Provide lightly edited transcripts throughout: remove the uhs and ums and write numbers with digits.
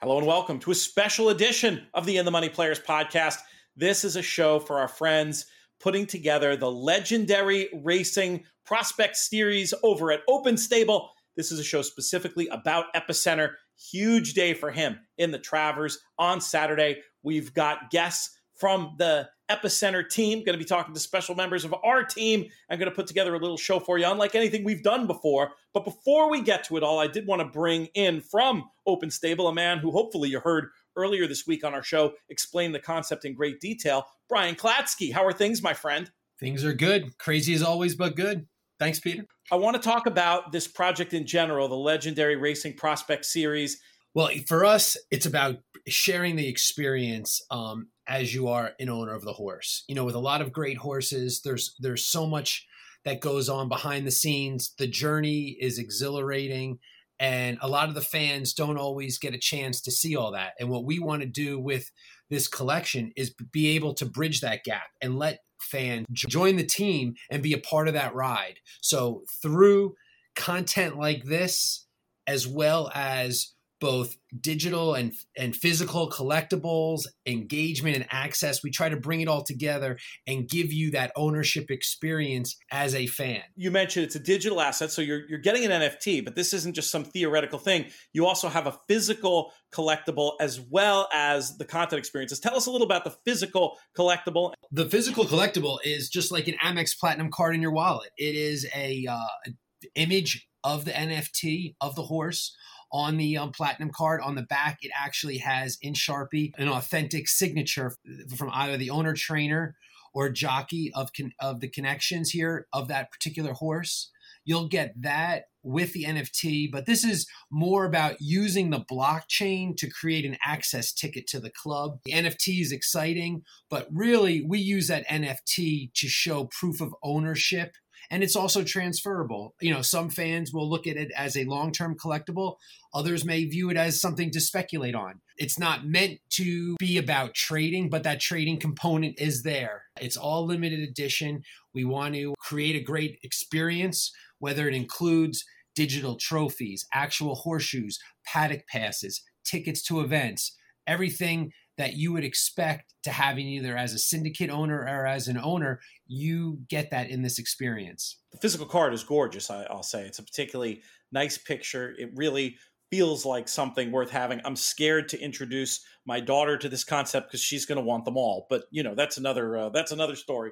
Hello and welcome to a special edition of the In the Money Players podcast. This is a show for our friends putting together the legendary racing prospect series over at Open Stable. This is a show specifically about Epicenter. Huge day for him in the Travers on Saturday. We've got guests from the Epicenter team. Going to be talking to special members of our team. I'm going to put together a little show for you, unlike anything we've done before. But before we get to it all, I did want to bring in from Open Stable a man who hopefully you heard earlier this week on our show explain the concept in great detail, Brian Klatsky. How are things, my friend? Things are good. Crazy as always, but good. Thanks, Peter. I want to talk about this project in general, the Legendary Racing Prospect Series. Well, for us, it's about sharing the experience as you are an owner of the horse. You know, with a lot of great horses, there's so much that goes on behind the scenes. The journey is exhilarating, and a lot of the fans don't always get a chance to see all that. And what we want to do with this collection is be able to bridge that gap and let fans join the team and be a part of that ride. So through content like this, as well as both digital and physical collectibles, engagement and access. We try to bring it all together and give you that ownership experience as a fan. You mentioned it's a digital asset, so you're getting an NFT, but this isn't just some theoretical thing. You also have a physical collectible as well as the content experiences. Tell us a little about the physical collectible. The physical collectible is just like an Amex Platinum card in your wallet. It is a image of the NFT of the horse. On the platinum card, on the back, it actually has in Sharpie an authentic signature from either the owner, trainer, or jockey of the connections here of that particular horse. You'll get that with the NFT, but this is more about using the blockchain to create an access ticket to the club. The NFT is exciting, but really we use that NFT to show proof of ownership. And it's also transferable. You know, some fans will look at it as a long-term collectible. Others may view it as something to speculate on. It's not meant to be about trading, but that trading component is there. It's all limited edition. We want to create a great experience, whether it includes digital trophies, actual horseshoes, paddock passes, tickets to events, everything that you would expect to have in either as a syndicate owner or as an owner, you get that in this experience. The physical card is gorgeous, I'll say. It's a particularly nice picture. It really feels like something worth having. I'm scared to introduce my daughter to this concept because she's going to want them all. But, you know, that's another story.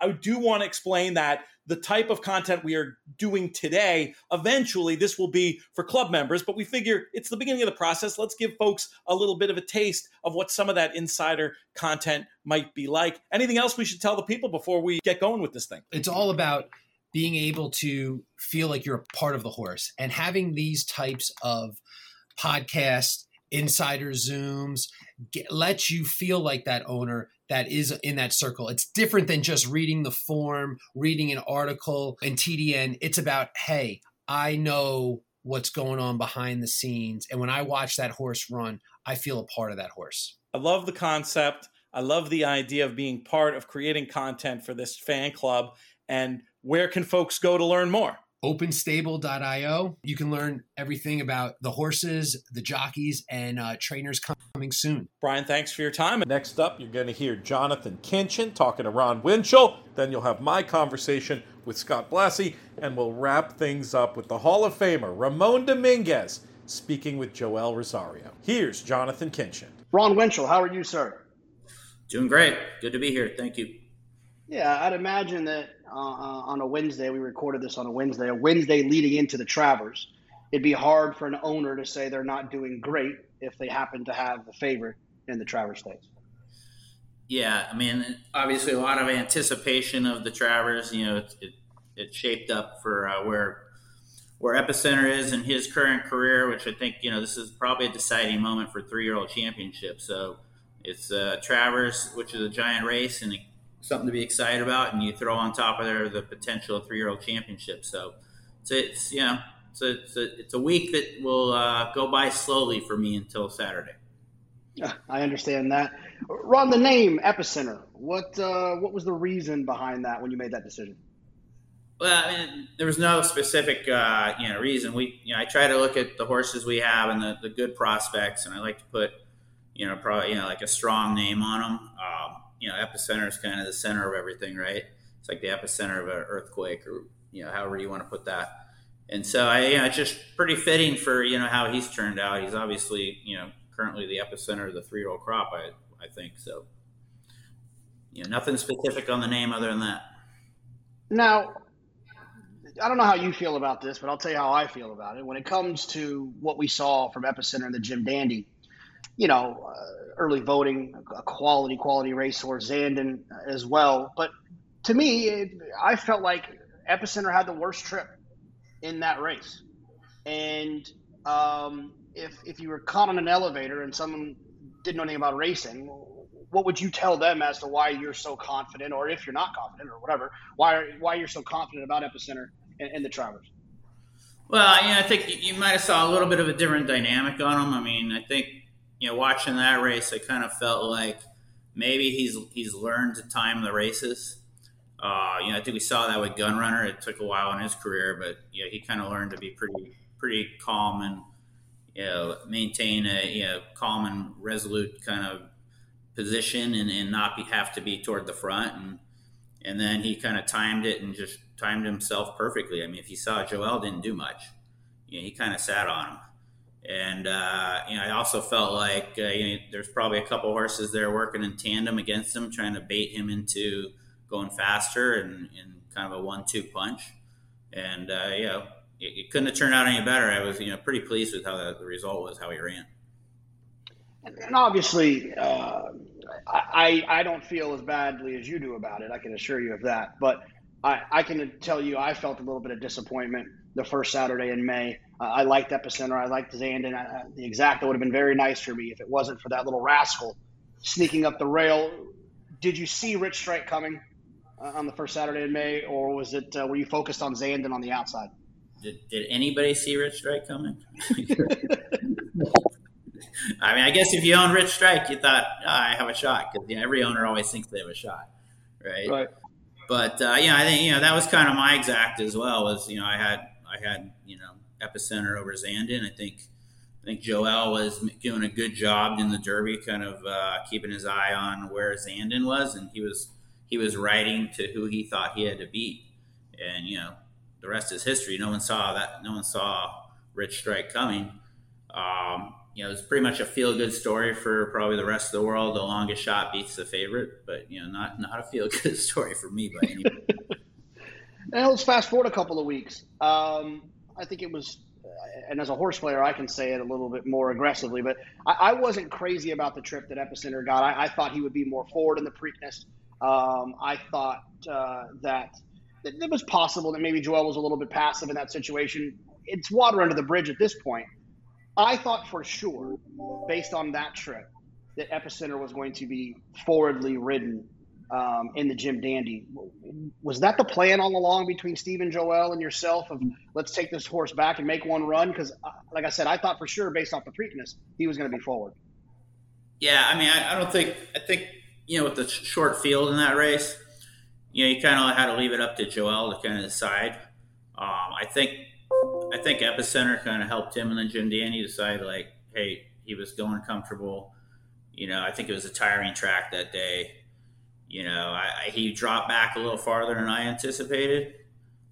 I do want to explain that the type of content we are doing today, eventually this will be for club members, but we figure it's the beginning of the process. Let's give folks a little bit of a taste of what some of that insider content might be like. Anything else we should tell the people before we get going with this thing? It's all about being able to feel like you're a part of the horse and having these types of podcasts, insider Zooms, lets you feel like that owner that is in that circle. It's different than just reading the form, reading an article in TDN. It's about, hey, I know what's going on behind the scenes. And when I watch that horse run, I feel a part of that horse. I love the concept. I love the idea of being part of creating content for this fan club. And where can folks go to learn more? openstable.io. You can learn everything about the horses, the jockeys, and trainers coming soon. Brian, thanks for your time. Next up, you're going to hear Jonathan Kinchen talking to Ron Winchell. Then you'll have my conversation with Scott Blasi, and we'll wrap things up with the Hall of Famer, Ramon Dominguez, speaking with Joel Rosario. Here's Jonathan Kinchen. Ron Winchell, how are you, sir? Doing great. Good to be here. Thank you. Yeah, I'd imagine that on a Wednesday, we recorded this on a Wednesday leading into the Travers, it'd be hard for an owner to say they're not doing great if they happen to have the favorite in the Travers Stakes. Yeah, I mean, obviously a lot of anticipation of the Travers. You know, it shaped up for where Epicenter is in his current career, which I think, you know, this is probably a deciding moment for three-year-old championships. So it's Travers, which is a giant race, and something to be excited about, and you throw on top of there the potential three-year-old championship. So it's you know, it's a week that will go by slowly for me until Saturday. Yeah, I understand that. Ron, the name Epicenter, what was the reason behind that when you made that decision? Well, I mean, there was no specific, reason. I try to look at the horses we have and the good prospects, and I like to put, like a strong name on them. Epicenter is kind of the center of everything, right? It's like the epicenter of an earthquake, or however you want to put that. And so, it's just pretty fitting for how he's turned out. He's obviously currently the epicenter of the three-year-old crop, I think. So, nothing specific on the name other than that. Now, I don't know how you feel about this, but I'll tell you how I feel about it. When it comes to what we saw from Epicenter and the Jim Dandy, Early Voting, a quality racehorse, Zandon as well. But to me, I felt like Epicenter had the worst trip in that race. And if you were caught on an elevator and someone didn't know anything about racing, what would you tell them as to why you're so confident, or if you're not confident or whatever, why you're so confident about Epicenter and the Travers? Well, I think you might have saw a little bit of a different dynamic on him. I mean, I think, watching that race, I kind of felt like maybe he's learned to time the races. I think we saw that with Gun Runner. It took a while in his career, but he kind of learned to be pretty calm and maintain a calm and resolute kind of position and not have to be toward the front. And then he kind of timed it and just timed himself perfectly. I mean, if you saw, Joel didn't do much. He kind of sat on him. And, I also felt like there's probably a couple horses there working in tandem against him, trying to bait him into going faster and kind of a 1-2 punch. And, it couldn't have turned out any better. I was, pretty pleased with how the result was, how he ran. And obviously, I don't feel as badly as you do about it. I can assure you of that. But I can tell you I felt a little bit of disappointment the first Saturday in May. I liked Epicenter. I liked Zandon. The exacta would have been very nice for me if it wasn't for that little rascal sneaking up the rail. Did you see Rich Strike coming on the first Saturday in May, or was it were you focused on Zandon on the outside? Did anybody see Rich Strike coming? I mean, I guess if you owned Rich Strike, you thought, I have a shot, because every owner always thinks they have a shot, right? But I think that was kind of my exact as well. Was I had Epicenter over Zandon. I think Joel was doing a good job in the Derby, kind of keeping his eye on where Zandon was, and he was riding to who he thought he had to beat, and the rest is history. No one saw that. No one saw Rich Strike coming. It's pretty much a feel-good story for probably the rest of the world. The longest shot beats the favorite, but not a feel-good story for me by any means. Now let's fast forward a couple of weeks. I think it was, and as a horse player, I can say it a little bit more aggressively, but I wasn't crazy about the trip that Epicenter got. I thought he would be more forward in the Preakness. I thought that it was possible that maybe Joel was a little bit passive in that situation. It's water under the bridge at this point. I thought for sure, based on that trip, that Epicenter was going to be forwardly ridden in the Jim Dandy. Was that the plan all along between Steve and Joel and yourself of let's take this horse back and make one run? Because, like I said, I thought for sure, based off the Preakness, he was going to be forward. Yeah, I mean, I think, with the short field in that race, you kind of had to leave it up to Joel to kind of decide. I think Epicenter kind of helped him and then Jim Dandy decide, like, hey, he was going comfortable. I think it was a tiring track that day. He dropped back a little farther than I anticipated,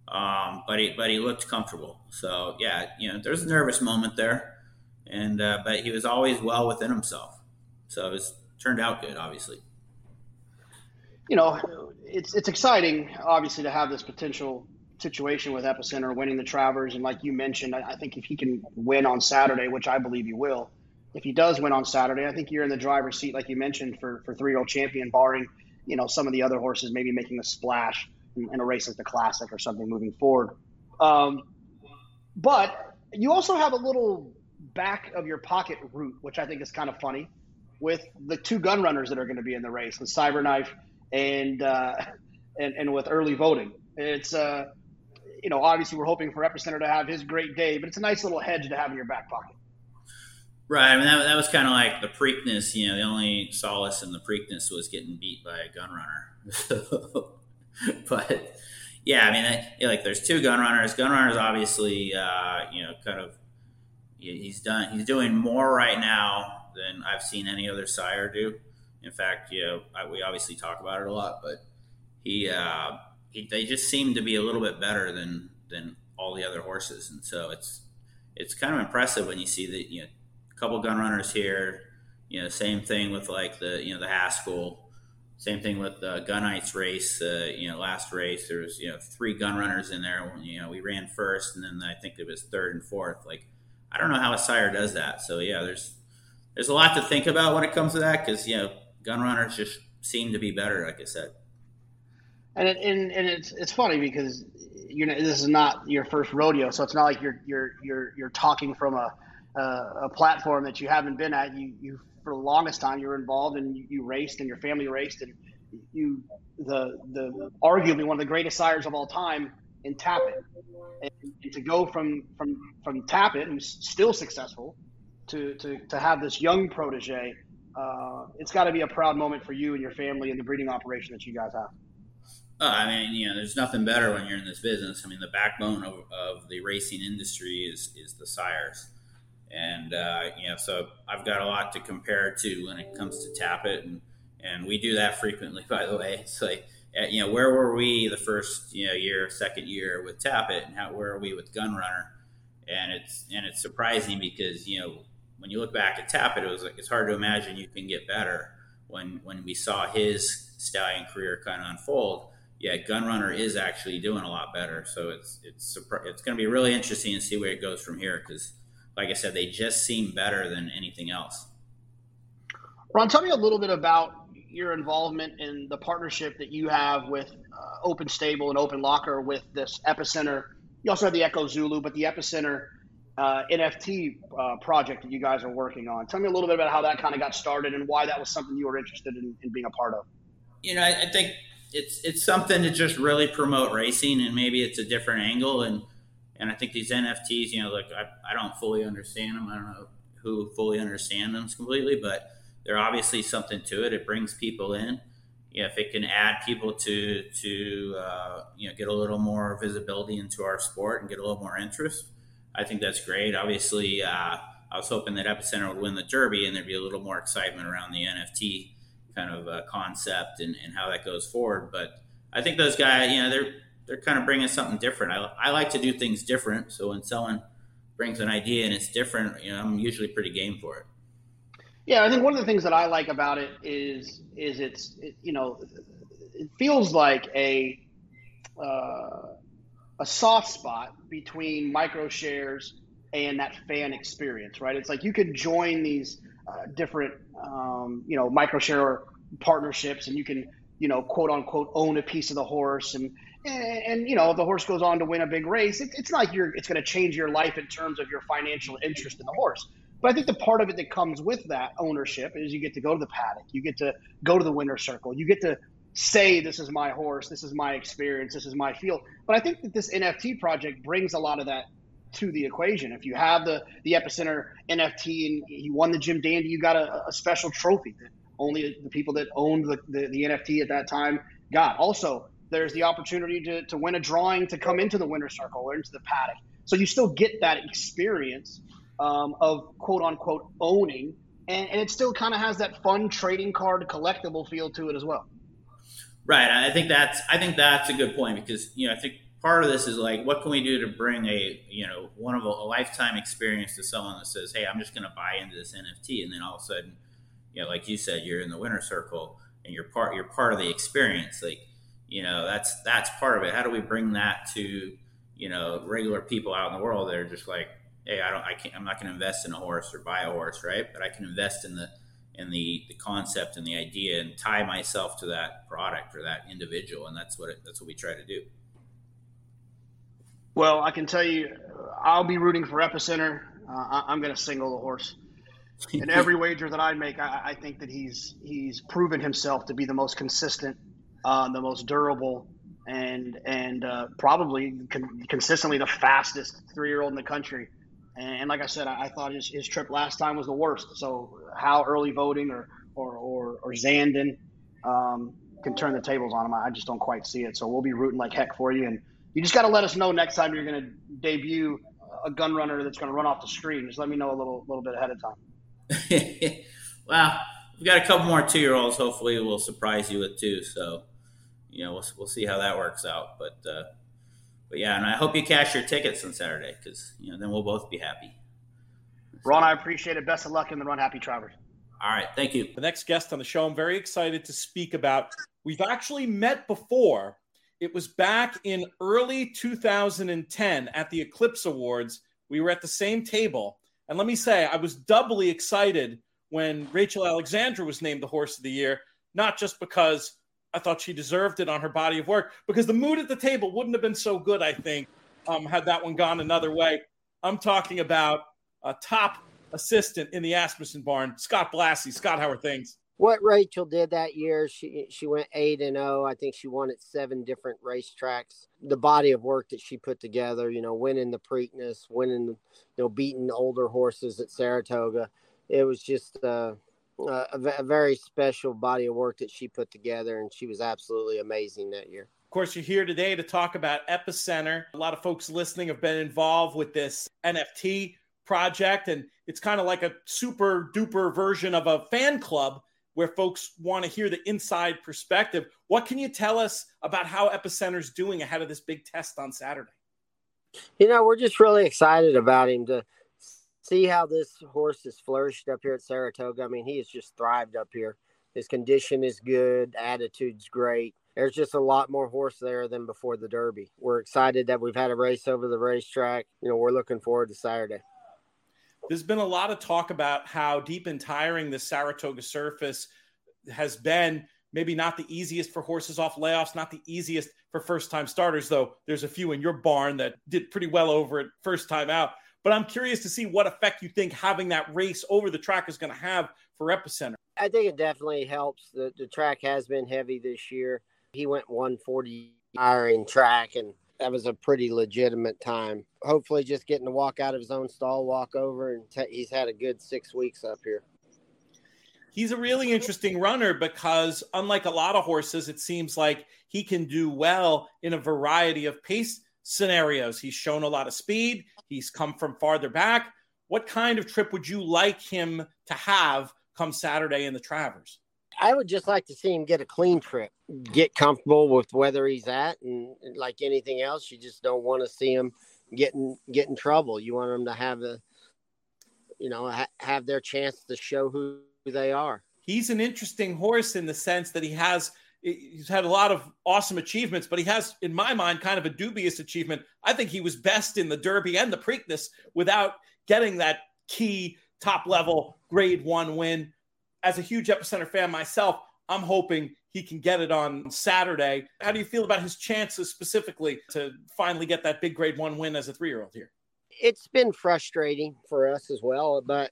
but he looked comfortable. So, yeah, there's a nervous moment there, and but he was always well within himself. So it turned out good, obviously. It's exciting, obviously, to have this potential situation with Epicenter winning the Travers, and like you mentioned, I think if he can win on Saturday, which I believe he will, if he does win on Saturday, I think you're in the driver's seat, like you mentioned, for three-year-old champion, barring some of the other horses maybe making a splash in a race like the Classic or something moving forward. But you also have a little back of your pocket route, which I think is kind of funny, with the two gun runners that are going to be in the race, with Cyber Knife and with Early Voting. It's obviously we're hoping for Epicenter to have his great day, but it's a nice little hedge to have in your back pocket. Right. I mean, that was kind of like the Preakness. The only solace in the Preakness was getting beat by a gun runner. So, but, Yeah, I mean, there's two Gun Runners. Gun Runner's obviously, he's doing more right now than I've seen any other sire do. In fact, we obviously talk about it a lot, but they just seem to be a little bit better than all the other horses, and so it's kind of impressive when you see that a couple Gun Runners here. Same thing with the Haskell. Same thing with the Gunite's race. Last race there was three Gun Runners in there. We ran first, and then I think it was third and fourth. I don't know how a sire does that. So yeah, there's a lot to think about when it comes to that because Gun Runners just seem to be better, like I said. And it's funny because this is not your first rodeo, so it's not like you're talking from a platform that you haven't been at. You for the longest time you were involved and you raced and your family raced and you the arguably one of the greatest sires of all time in Tapit, and to go from Tapit, who's still successful, to have this young protege, it's got to be a proud moment for you and your family and the breeding operation that you guys have. There's nothing better when you're in this business. I mean, the backbone of the racing industry is the sires. And, so I've got a lot to compare to when it comes to Tapit, and we do that frequently, by the way. It's where were we the first, year, second year with Tapit, and where are we with Gun Runner? And it's surprising because, when you look back at Tapit, it was it's hard to imagine you can get better when we saw his stallion career kind of unfold. Yeah, Gun Runner is actually doing a lot better. So it's going to be really interesting to see where it goes from here because, like I said, they just seem better than anything else. Ron, tell me a little bit about your involvement in the partnership that you have with Open Stable and Open Locker with this Epicenter. You also have the Echo Zulu, but the Epicenter NFT project that you guys are working on. Tell me a little bit about how that kind of got started and why that was something you were interested in being a part of. I think it's something to just really promote racing, and maybe it's a different angle. And I think these NFTs, I don't fully understand them. I don't know who fully understands them completely, but they're obviously something to it. It brings people in. If it can add people to get a little more visibility into our sport and get a little more interest, I think that's great. Obviously, I was hoping that Epicenter would win the Derby and there'd be a little more excitement around the NFT kind of concept and how that goes forward. But I think those guys, they're kind of bringing something different. I like to do things different. So when someone brings an idea and it's different, I'm usually pretty game for it. Yeah. I think one of the things that I like about it is it feels like a soft spot between micro shares and that fan experience, right? It's like you could join these different, micro share partnerships and you can, quote unquote, own a piece of the horse and if the horse goes on to win a big race, it's not like it's going to change your life in terms of your financial interest in the horse. But I think the part of it that comes with that ownership is you get to go to the paddock, you get to go to the winner's circle, you get to say, this is my horse, this is my experience, this is my field. But I think that this NFT project brings a lot of that to the equation. If you have the Epicenter NFT and you won the Jim Dandy, you got a special trophy that only the people that owned the NFT at that time got. Also, there's the opportunity to win a drawing to come into the winner's circle or into the paddock. So you still get that experience of quote unquote owning, and it still kind of has that fun trading card collectible feel to it as well. Right. I think that's a good point because, I think part of this is what can we do to bring a lifetime experience to someone that says, hey, I'm just going to buy into this NFT. And then all of a sudden, like you said, you're in the winner's circle and you're part of the experience. That's part of it. How do we bring that to, regular people out in the world that are just like, hey, I'm not going to invest in a horse or buy a horse, right? But I can invest in the concept and the idea and tie myself to that product or that individual. And that's what we try to do. Well, I can tell you, I'll be rooting for Epicenter. I'm going to single the horse. In every wager that I make, I think that he's proven himself to be the most consistent, the most durable, and probably consistently the fastest 3-year-old in the country. And like I said, I thought his trip last time was the worst. So how Early Voting or Zandon can turn the tables on them. I just don't quite see it. So we'll be rooting like heck for you. And you just got to let us know next time you're going to debut a gun runner that's going to run off the street. Just let me know a little bit ahead of time. Well, we've got a couple more 2-year-olds. Hopefully we'll surprise you with two. So, you know, we'll see how that works out. But yeah, and I hope you cash your tickets on Saturday because, you know, then we'll both be happy. Ron, I appreciate it. Best of luck in the run. Happy Travers. All right. Thank you. The next guest on the show, I'm very excited to speak about. We've actually met before. It was back in early 2010 at the Eclipse Awards. We were at the same table. And let me say, I was doubly excited when Rachel Alexandra was named the Horse of the Year, not just because I thought she deserved it on her body of work, because the mood at the table wouldn't have been so good, I think, had that one gone another way. I'm talking about a top assistant in the Asmussen barn, Scott Blasi. Scott, how are things? What Rachel did that year, she went 8-0. I think she won at 7 different racetracks. The body of work that she put together, you know, winning the Preakness, winning, you know, beating older horses at Saratoga. It was just a very special body of work that she put together, and she was absolutely amazing that year. Of course, you're here today to talk about Epicenter. A lot of folks listening have been involved with this NFT project, and it's kind of like a super duper version of a fan club where folks want to hear the inside perspective. What can you tell us about how Epicenter's doing ahead of this big test on Saturday? You know, we're just really excited about him to see how this horse has flourished up here at Saratoga. I mean, he has just thrived up here. His condition is good. Attitude's great. There's just a lot more horse there than before the Derby. We're excited that we've had a race over the racetrack. You know, we're looking forward to Saturday. There's been a lot of talk about how deep and tiring the Saratoga surface has been. Maybe not the easiest for horses off layoffs, not the easiest for first-time starters, though there's a few in your barn that did pretty well over it first time out. But I'm curious to see what effect you think having that race over the track is going to have for Epicenter. I think it definitely helps. The track has been heavy this year. He went 140 iron track, and that was a pretty legitimate time. Hopefully just getting to walk out of his own stall, walk over, and he's had a good 6 weeks up here. He's a really interesting runner because unlike a lot of horses, it seems like he can do well in a variety of pace scenarios. He's shown a lot of speed. He's come from farther back. What kind of trip would you like him to have come Saturday in the Travers? I would just like to see him get a clean trip, get comfortable with where he's at. And like anything else, you just don't want to see him get in trouble. You want him to have have their chance to show who they are. He's an interesting horse in the sense that he's had a lot of awesome achievements, but he has, in my mind, kind of a dubious achievement. I think he was best in the Derby and the Preakness without getting that key top level grade 1 win. As a huge Epicenter fan myself, I'm hoping he can get it on Saturday. How do you feel about his chances specifically to finally get that big grade 1 win as a 3-year-old here? It's been frustrating for us as well, but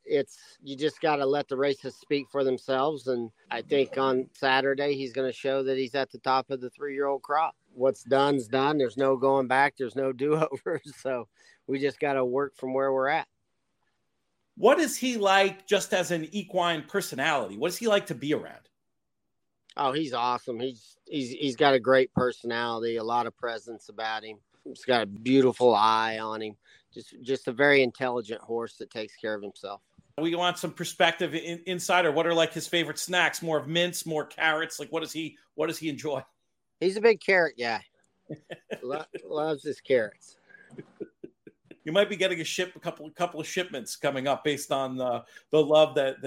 you just got to let the races speak for themselves. And I think on Saturday, he's going to show that he's at the top of the 3-year-old crop. What's done's done. There's no going back. There's no do-over. So we just got to work from where we're at. What is he like just as an equine personality? What is he like to be around? Oh, he's awesome. He's got a great personality, a lot of presence about him. He's got a beautiful eye on him. Just a very intelligent horse that takes care of himself. We want some perspective insider. What are like his favorite snacks? More of mints, more carrots? Like what does he enjoy? He's a big carrot guy. Loves his carrots. You might be getting a couple of shipments coming up based on the love that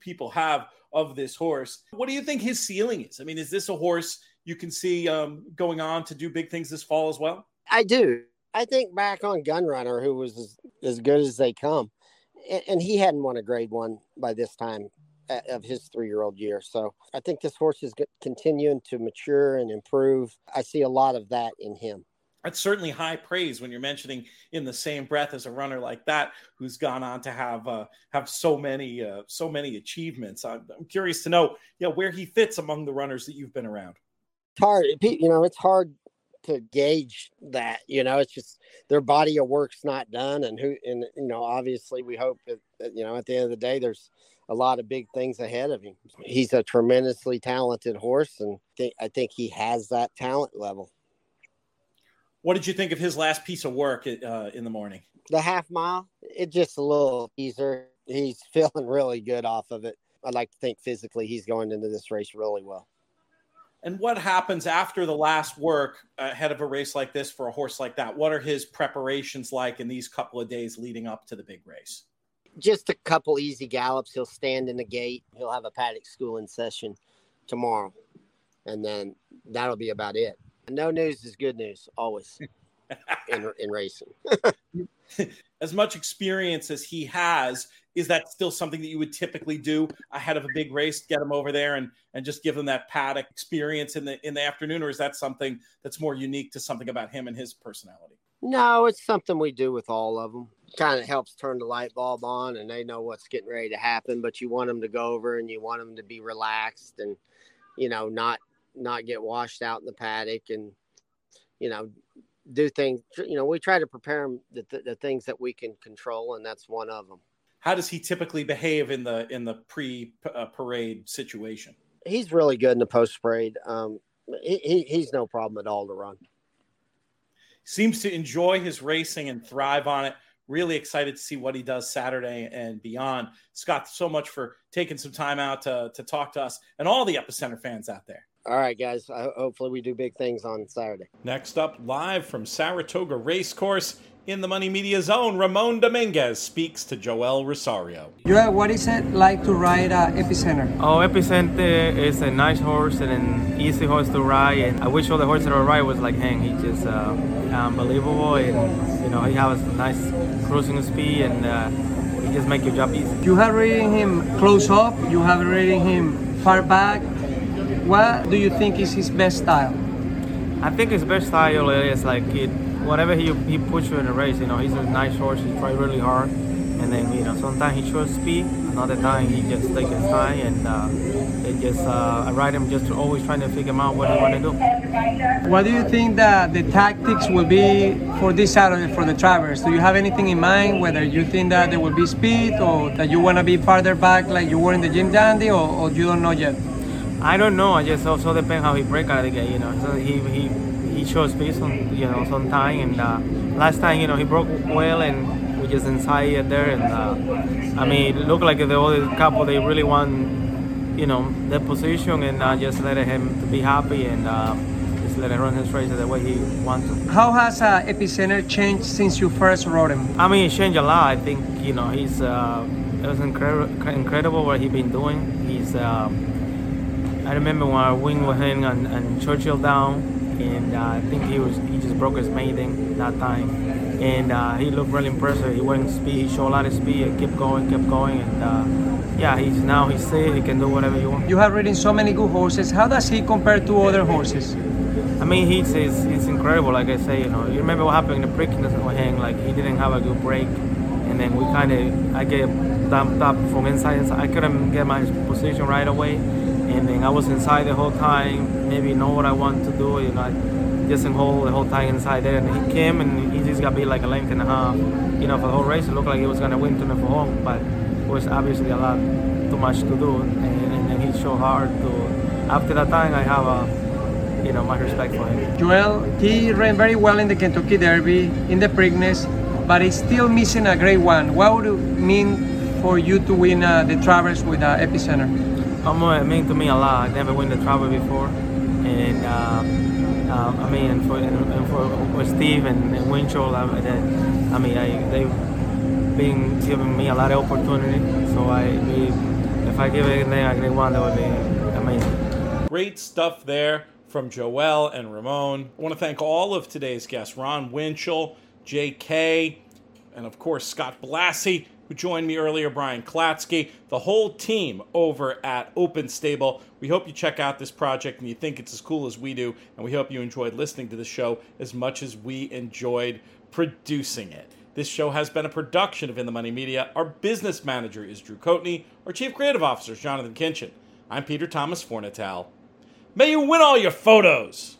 people have of this horse. What do you think his ceiling is? I mean, is this a horse you can see going on to do big things this fall as well? I do. I think back on Gun Runner, who was as good as they come, and he hadn't won a grade 1 by this time of his 3-year-old year. So I think this horse is continuing to mature and improve. I see a lot of that in him. That's certainly high praise when you're mentioning in the same breath as a runner like that, who's gone on to have so many achievements. I'm curious to know, you know, where he fits among the runners that you've been around. It's hard, you know. It's hard to gauge that. You know, it's just their body of work's not done, and you know, obviously, we hope that you know, at the end of the day, there's a lot of big things ahead of him. He's a tremendously talented horse, and I think he has that talent level. What did you think of his last piece of work in the morning? The half mile, it's just a little teaser. He's feeling really good off of it. I like to think physically he's going into this race really well. And what happens after the last work ahead of a race like this for a horse like that? What are his preparations like in these couple of days leading up to the big race? Just a couple easy gallops. He'll stand in the gate. He'll have a paddock schooling session tomorrow. And then that'll be about it. No news is good news, always, in racing. As much experience as he has, is that still something that you would typically do ahead of a big race, get him over there and just give him that paddock experience in the afternoon? Or is that something that's more unique to something about him and his personality? No, it's something we do with all of them. Kind of helps turn the light bulb on, and they know what's getting ready to happen, but you want them to go over and you want them to be relaxed and, you know, not get washed out in the paddock and, you know, do things. You know, we try to prepare him the things that we can control, and that's one of them. How does he typically behave in the pre-parade situation? He's really good in the post-parade. He's no problem at all to run. Seems to enjoy his racing and thrive on it. Really excited to see what he does Saturday and beyond. Scott, so much for taking some time out to talk to us and all the Epicenter fans out there. All right, guys. Hopefully we do big things on Saturday. Next up, live from Saratoga Racecourse in the Money Media Zone, Ramon Dominguez speaks to Joel Rosario. Joel, what is it like to ride Epicenter? Oh, Epicenter is a nice horse and an easy horse to ride. And I wish all the horses that I ride was like him. He's just unbelievable. And, you know, he has a nice cruising speed and he just makes your job easy. You have ridden him close up. You have ridden him far back. What do you think is his best style? I think his best style is like whatever he puts you in a race. You know, he's a nice horse. He tries really hard, and then you know sometimes he shows speed. Another time he just takes his time, and I ride him just always trying to figure out what he want to do. What do you think that the tactics will be for this Saturday for the Travers? Do you have anything in mind? Whether you think that there will be speed, or that you want to be farther back like you were in the Jim Dandy, or you don't know yet? I don't know. I just also depends how he breaks out again. You know, so he shows pace on sometime. And last time he broke well, and we just inside there. And I mean, it looked like the other couple they really won, their position, and just let him to be happy and just let him run his race the way he wants to. How has Epicenter changed since you first rode him? I mean, it changed a lot. I think he's it was incredible what he's been doing. He's I remember when I winged with him on Churchill Downs, and I think he just broke his maiden that time, and he looked really impressive. He went speed, he showed a lot of speed, and kept going, and he's safe. He can do whatever you want. You have ridden so many good horses. How does he compare to other horses? I mean, he's incredible. Like I say, you remember what happened in the Preakness with him? Like he didn't have a good break, and then I get dumped up from inside. I couldn't get my position right away. And then I was inside the whole time, maybe know what I want to do, just in hold the whole time inside there. And he came and he just got beat like a length and a half, for the whole race. It looked like he was going to win to the home, but it was obviously a lot too much to do. And then he showed hard to, after that time, I have my respect for him. Joel, he ran very well in the Kentucky Derby, in the Preakness, but he's still missing a great one. What would it mean for you to win the Travers with Epicenter? It meant to me a lot. I never won the Travers before, and for Steve and Winchell, they've been giving me a lot of opportunity. So if I give it a great one, that would be amazing. Great stuff there from Joel and Ramon. I want to thank all of today's guests: Ron Winchell, J.K., and of course Scott Blasi, who joined me earlier, Brian Klatsky, the whole team over at Open Stable. We hope you check out this project and you think it's as cool as we do, and we hope you enjoyed listening to the show as much as we enjoyed producing it. This show has been a production of In the Money Media. Our business manager is Drew Cotney. Our chief creative officer is Jonathan Kinchen. I'm Peter Thomas Fornital. May you win all your photos!